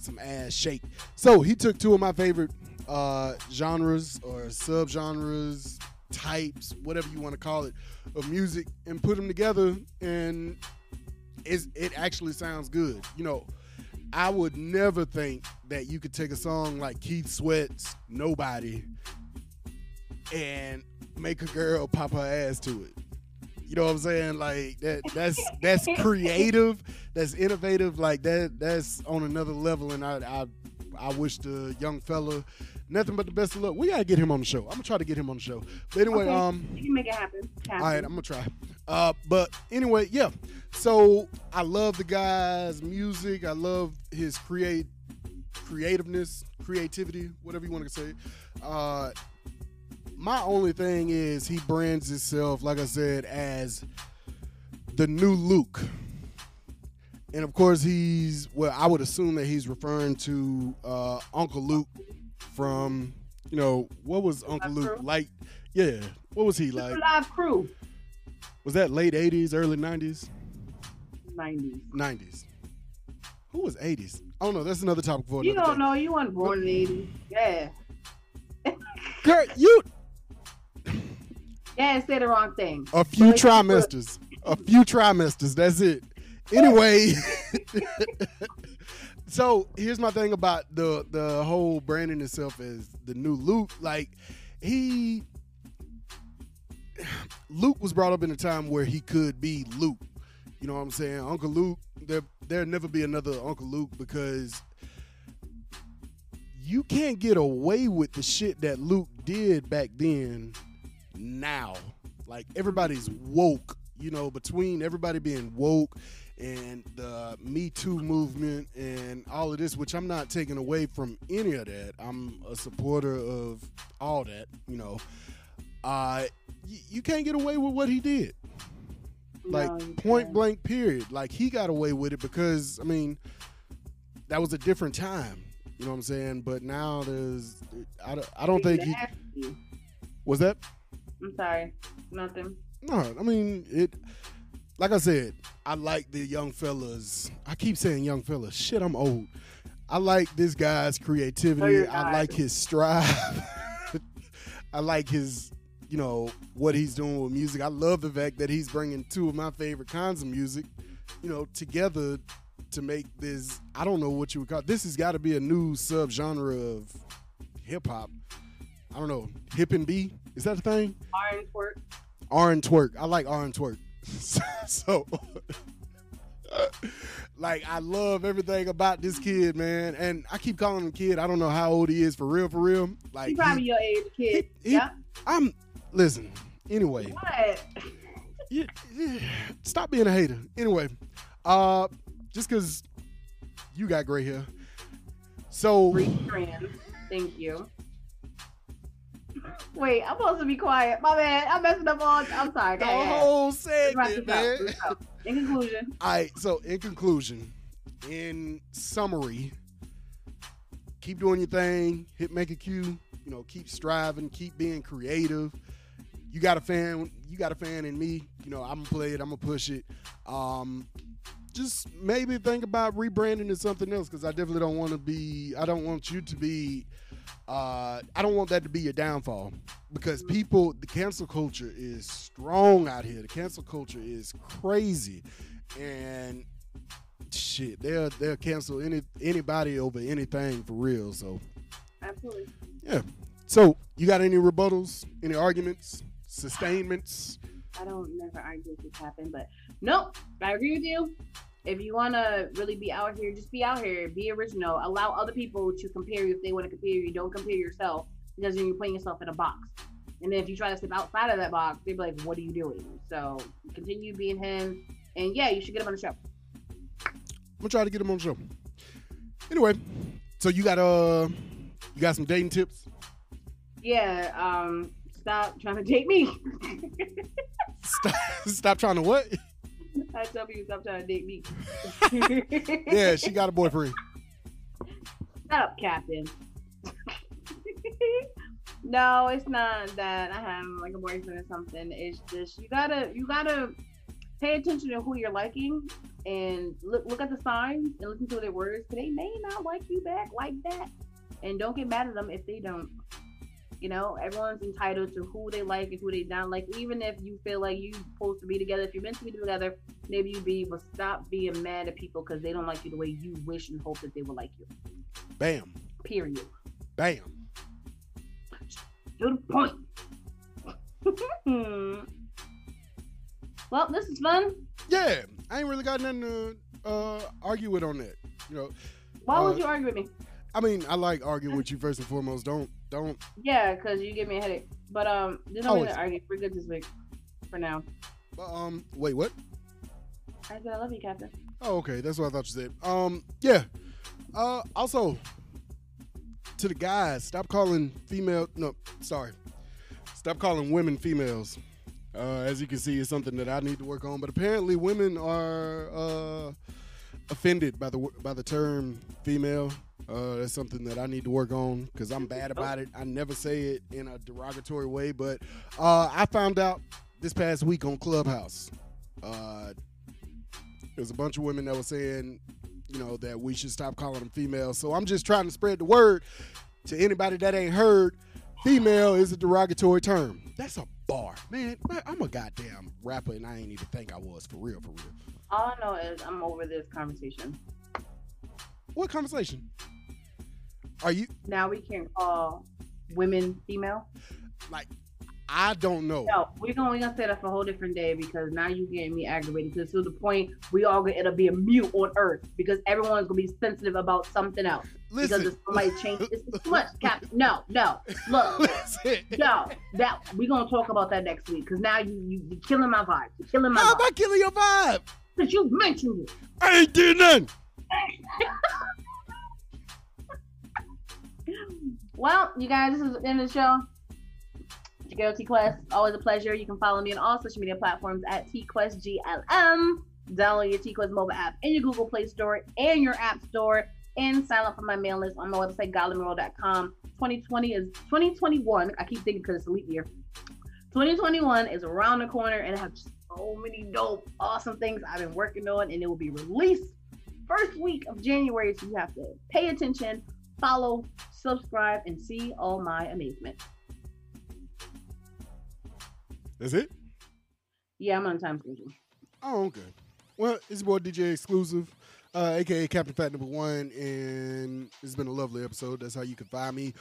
some ass shake. So he took two of my favorite genres or subgenres, types, whatever you want to call it, of music, and put them together, and it actually sounds good. You know, I would never think that you could take a song like Keith Sweat's Nobody and make a girl pop her ass to it. You know what I'm saying? Like that's creative, that's innovative, like that's on another level, and I wish the young fella nothing but the best of luck. We gotta get him on the show. I'm gonna try to get him on the show. But anyway, okay. You can make it happen. All right, I'm gonna try. But anyway, yeah. So I love the guy's music. I love his creativity, whatever you want to say. My only thing is he brands himself, like I said, as the new Luke. And of course, I would assume that he's referring to Uncle Luke from, you know, what was Uncle Live Luke Crew? Like? Yeah, what was he like? Live Crew. Was that late 80s, early 90s? 90s. Who was 80s? Oh no, that's another topic for another day. You don't know. You weren't born in the 80s. Yeah. Girl, you. Yeah, say the wrong thing. A few trimesters. That's it. Anyway, so here's my thing about the whole branding itself as the new Luke. Like, Luke was brought up in a time where he could be Luke. You know what I'm saying? Uncle Luke, there'll never be another Uncle Luke, because you can't get away with the shit that Luke did back then now. Like, everybody's woke. You know, between everybody being woke and the Me Too movement and all of this, which I'm not taking away from any of that. I'm a supporter of all that, you know. You can't get away with what he did. Like, no, point blank, period. Like, he got away with it because, I mean, that was a different time. You know what I'm saying? But now there's, I don't think he... Was that? I'm sorry. Nothing. No, I mean, it. Like I said, I like the young fellas. I keep saying young fellas. Shit, I'm old. I like this guy's creativity. I like his strive. I like his, you know, what he's doing with music. I love the fact that he's bringing two of my favorite kinds of music, you know, together to make this, I don't know what you would call it. This has got to be a new subgenre of hip-hop. I don't know. Hip and B? Is that a thing? R and twerk. I like R and twerk. So like, I love everything about this kid, man. And I keep calling him kid. I don't know how old he is for real. Like, he's probably your age, kid. Yeah. Listen. Anyway. What? Yeah, stop being a hater. Anyway, just because you got gray hair. So. Thank you. Wait, I'm supposed to be quiet. My bad. I'm messing up all. I'm sorry. The whole segment, man. In conclusion. All right. So, in conclusion, in summary, keep doing your thing. Hitmaker Q. You know, keep striving. Keep being creative. You got a fan. You got a fan in me. You know, I'm gonna play it. I'm gonna push it. just maybe think about rebranding to something else, because I definitely don't want to be, I don't want you to be, I don't want that to be your downfall, because people, the cancel culture is strong out here. The cancel culture is crazy, and shit, they'll cancel anybody over anything for real. So absolutely, yeah. So you got any rebuttals, any arguments, sustainments? I don't never argue if this happened, but nope, I agree with you. If you want to really be out here, just be out here. Be original. Allow other people to compare you if they want to compare you. Don't compare yourself, because then you're putting yourself in a box. And then if you try to step outside of that box, they'd be like, what are you doing? So continue being him. And yeah, you should get him on the show. I'm going to try to get him on the show. Anyway, so you got some dating tips? Yeah, stop trying to date me. Stop trying to what? I tell people stop trying to date me. Yeah, she got a boyfriend. Shut up, Captain. No, it's not that I have like a boyfriend or something. It's just you gotta pay attention to who you're liking, and look at the signs and listen to their words. They may not like you back like that, and don't get mad at them if they don't. You know, everyone's entitled to who they like and who they don't like. Even if you feel like you're supposed to be together, if you're meant to be together, maybe you be, but stop being mad at people because they don't like you the way you wish and hope that they would like you. Bam. Period. Bam. To the point. Well, this is fun. Yeah. I ain't really got nothing to argue with on that. You know. Why would you argue with me? I mean, I like arguing with you first and foremost. Don't. Yeah, because you give me a headache. But there's no reason to argue. We're good this week, for now. Wait, what? I said I love you, Captain. Oh, okay, that's what I thought you said. Yeah. Also, to the guys, stop calling women females. As you can see, it's something that I need to work on. But apparently, women are offended by the term female. That's something that I need to work on because I'm bad about it. I never say it in a derogatory way, but I found out this past week on Clubhouse. There's a bunch of women that were saying, you know, that we should stop calling them female. So I'm just trying to spread the word to anybody that ain't heard. Female is a derogatory term. That's a bar. Man, I'm a goddamn rapper and I ain't even think I was, for real, for real. All I know is I'm over this conversation. What conversation? Are you? Now we can call women female? Like, I don't know. No, we're gonna set up a whole different day because now you're getting me aggravated. Because to the point, we all gonna, it'll be a mute on earth because everyone's gonna be sensitive about something else. Listen. Because if somebody changes, it's too much, Captain. No. Look. Listen. No. That we're gonna talk about that next week because now you're killing my vibe. You're killing my vibe. How am I killing your vibe? Because you mentioned it. I ain't did nothing. Well, you guys, this is the end of the show. It's your girl TQuest. Always a pleasure. You can follow me on all social media platforms at TQuestGLM. Download your TQuest mobile app in your Google Play Store and your App Store, and sign up for my mailing list on my website, goblinworld.com. 2021. I keep thinking because it's a leap year. 2021 is around the corner, and I have so many dope, awesome things I've been working on, and it will be released first week of January, so you have to pay attention, follow, subscribe, and see all my amazement. That's it? Yeah, I'm on time schedule. Oh, okay. Well, it's your boy DJ Exclusive, a.k.a. Captain Fat Number One, and it's been a lovely episode. That's how you can find me.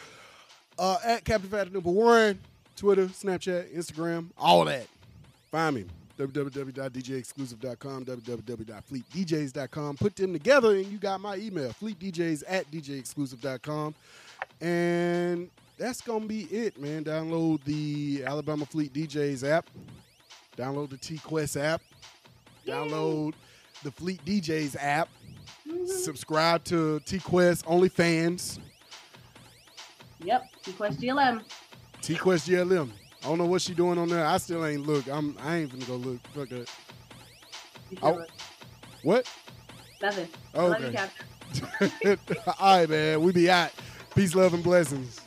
At Captain Fat Number One, Twitter, Snapchat, Instagram, all that. Find me. www.djexclusive.com, www.fleetdjs.com. Put them together and you got my email, fleetdjs@djexclusive.com. And that's going to be it, man. Download the Alabama Fleet DJs app. Download the TQuest app. Download the Fleet DJs app. Subscribe to TQuest OnlyFans. Yep, TQuestGLM. TQuestGLM. I don't know what she doing on there. I still ain't look. I ain't gonna go look. Fuck that. What? Nothing. Okay. All right, man. We be out. Peace, love, and blessings.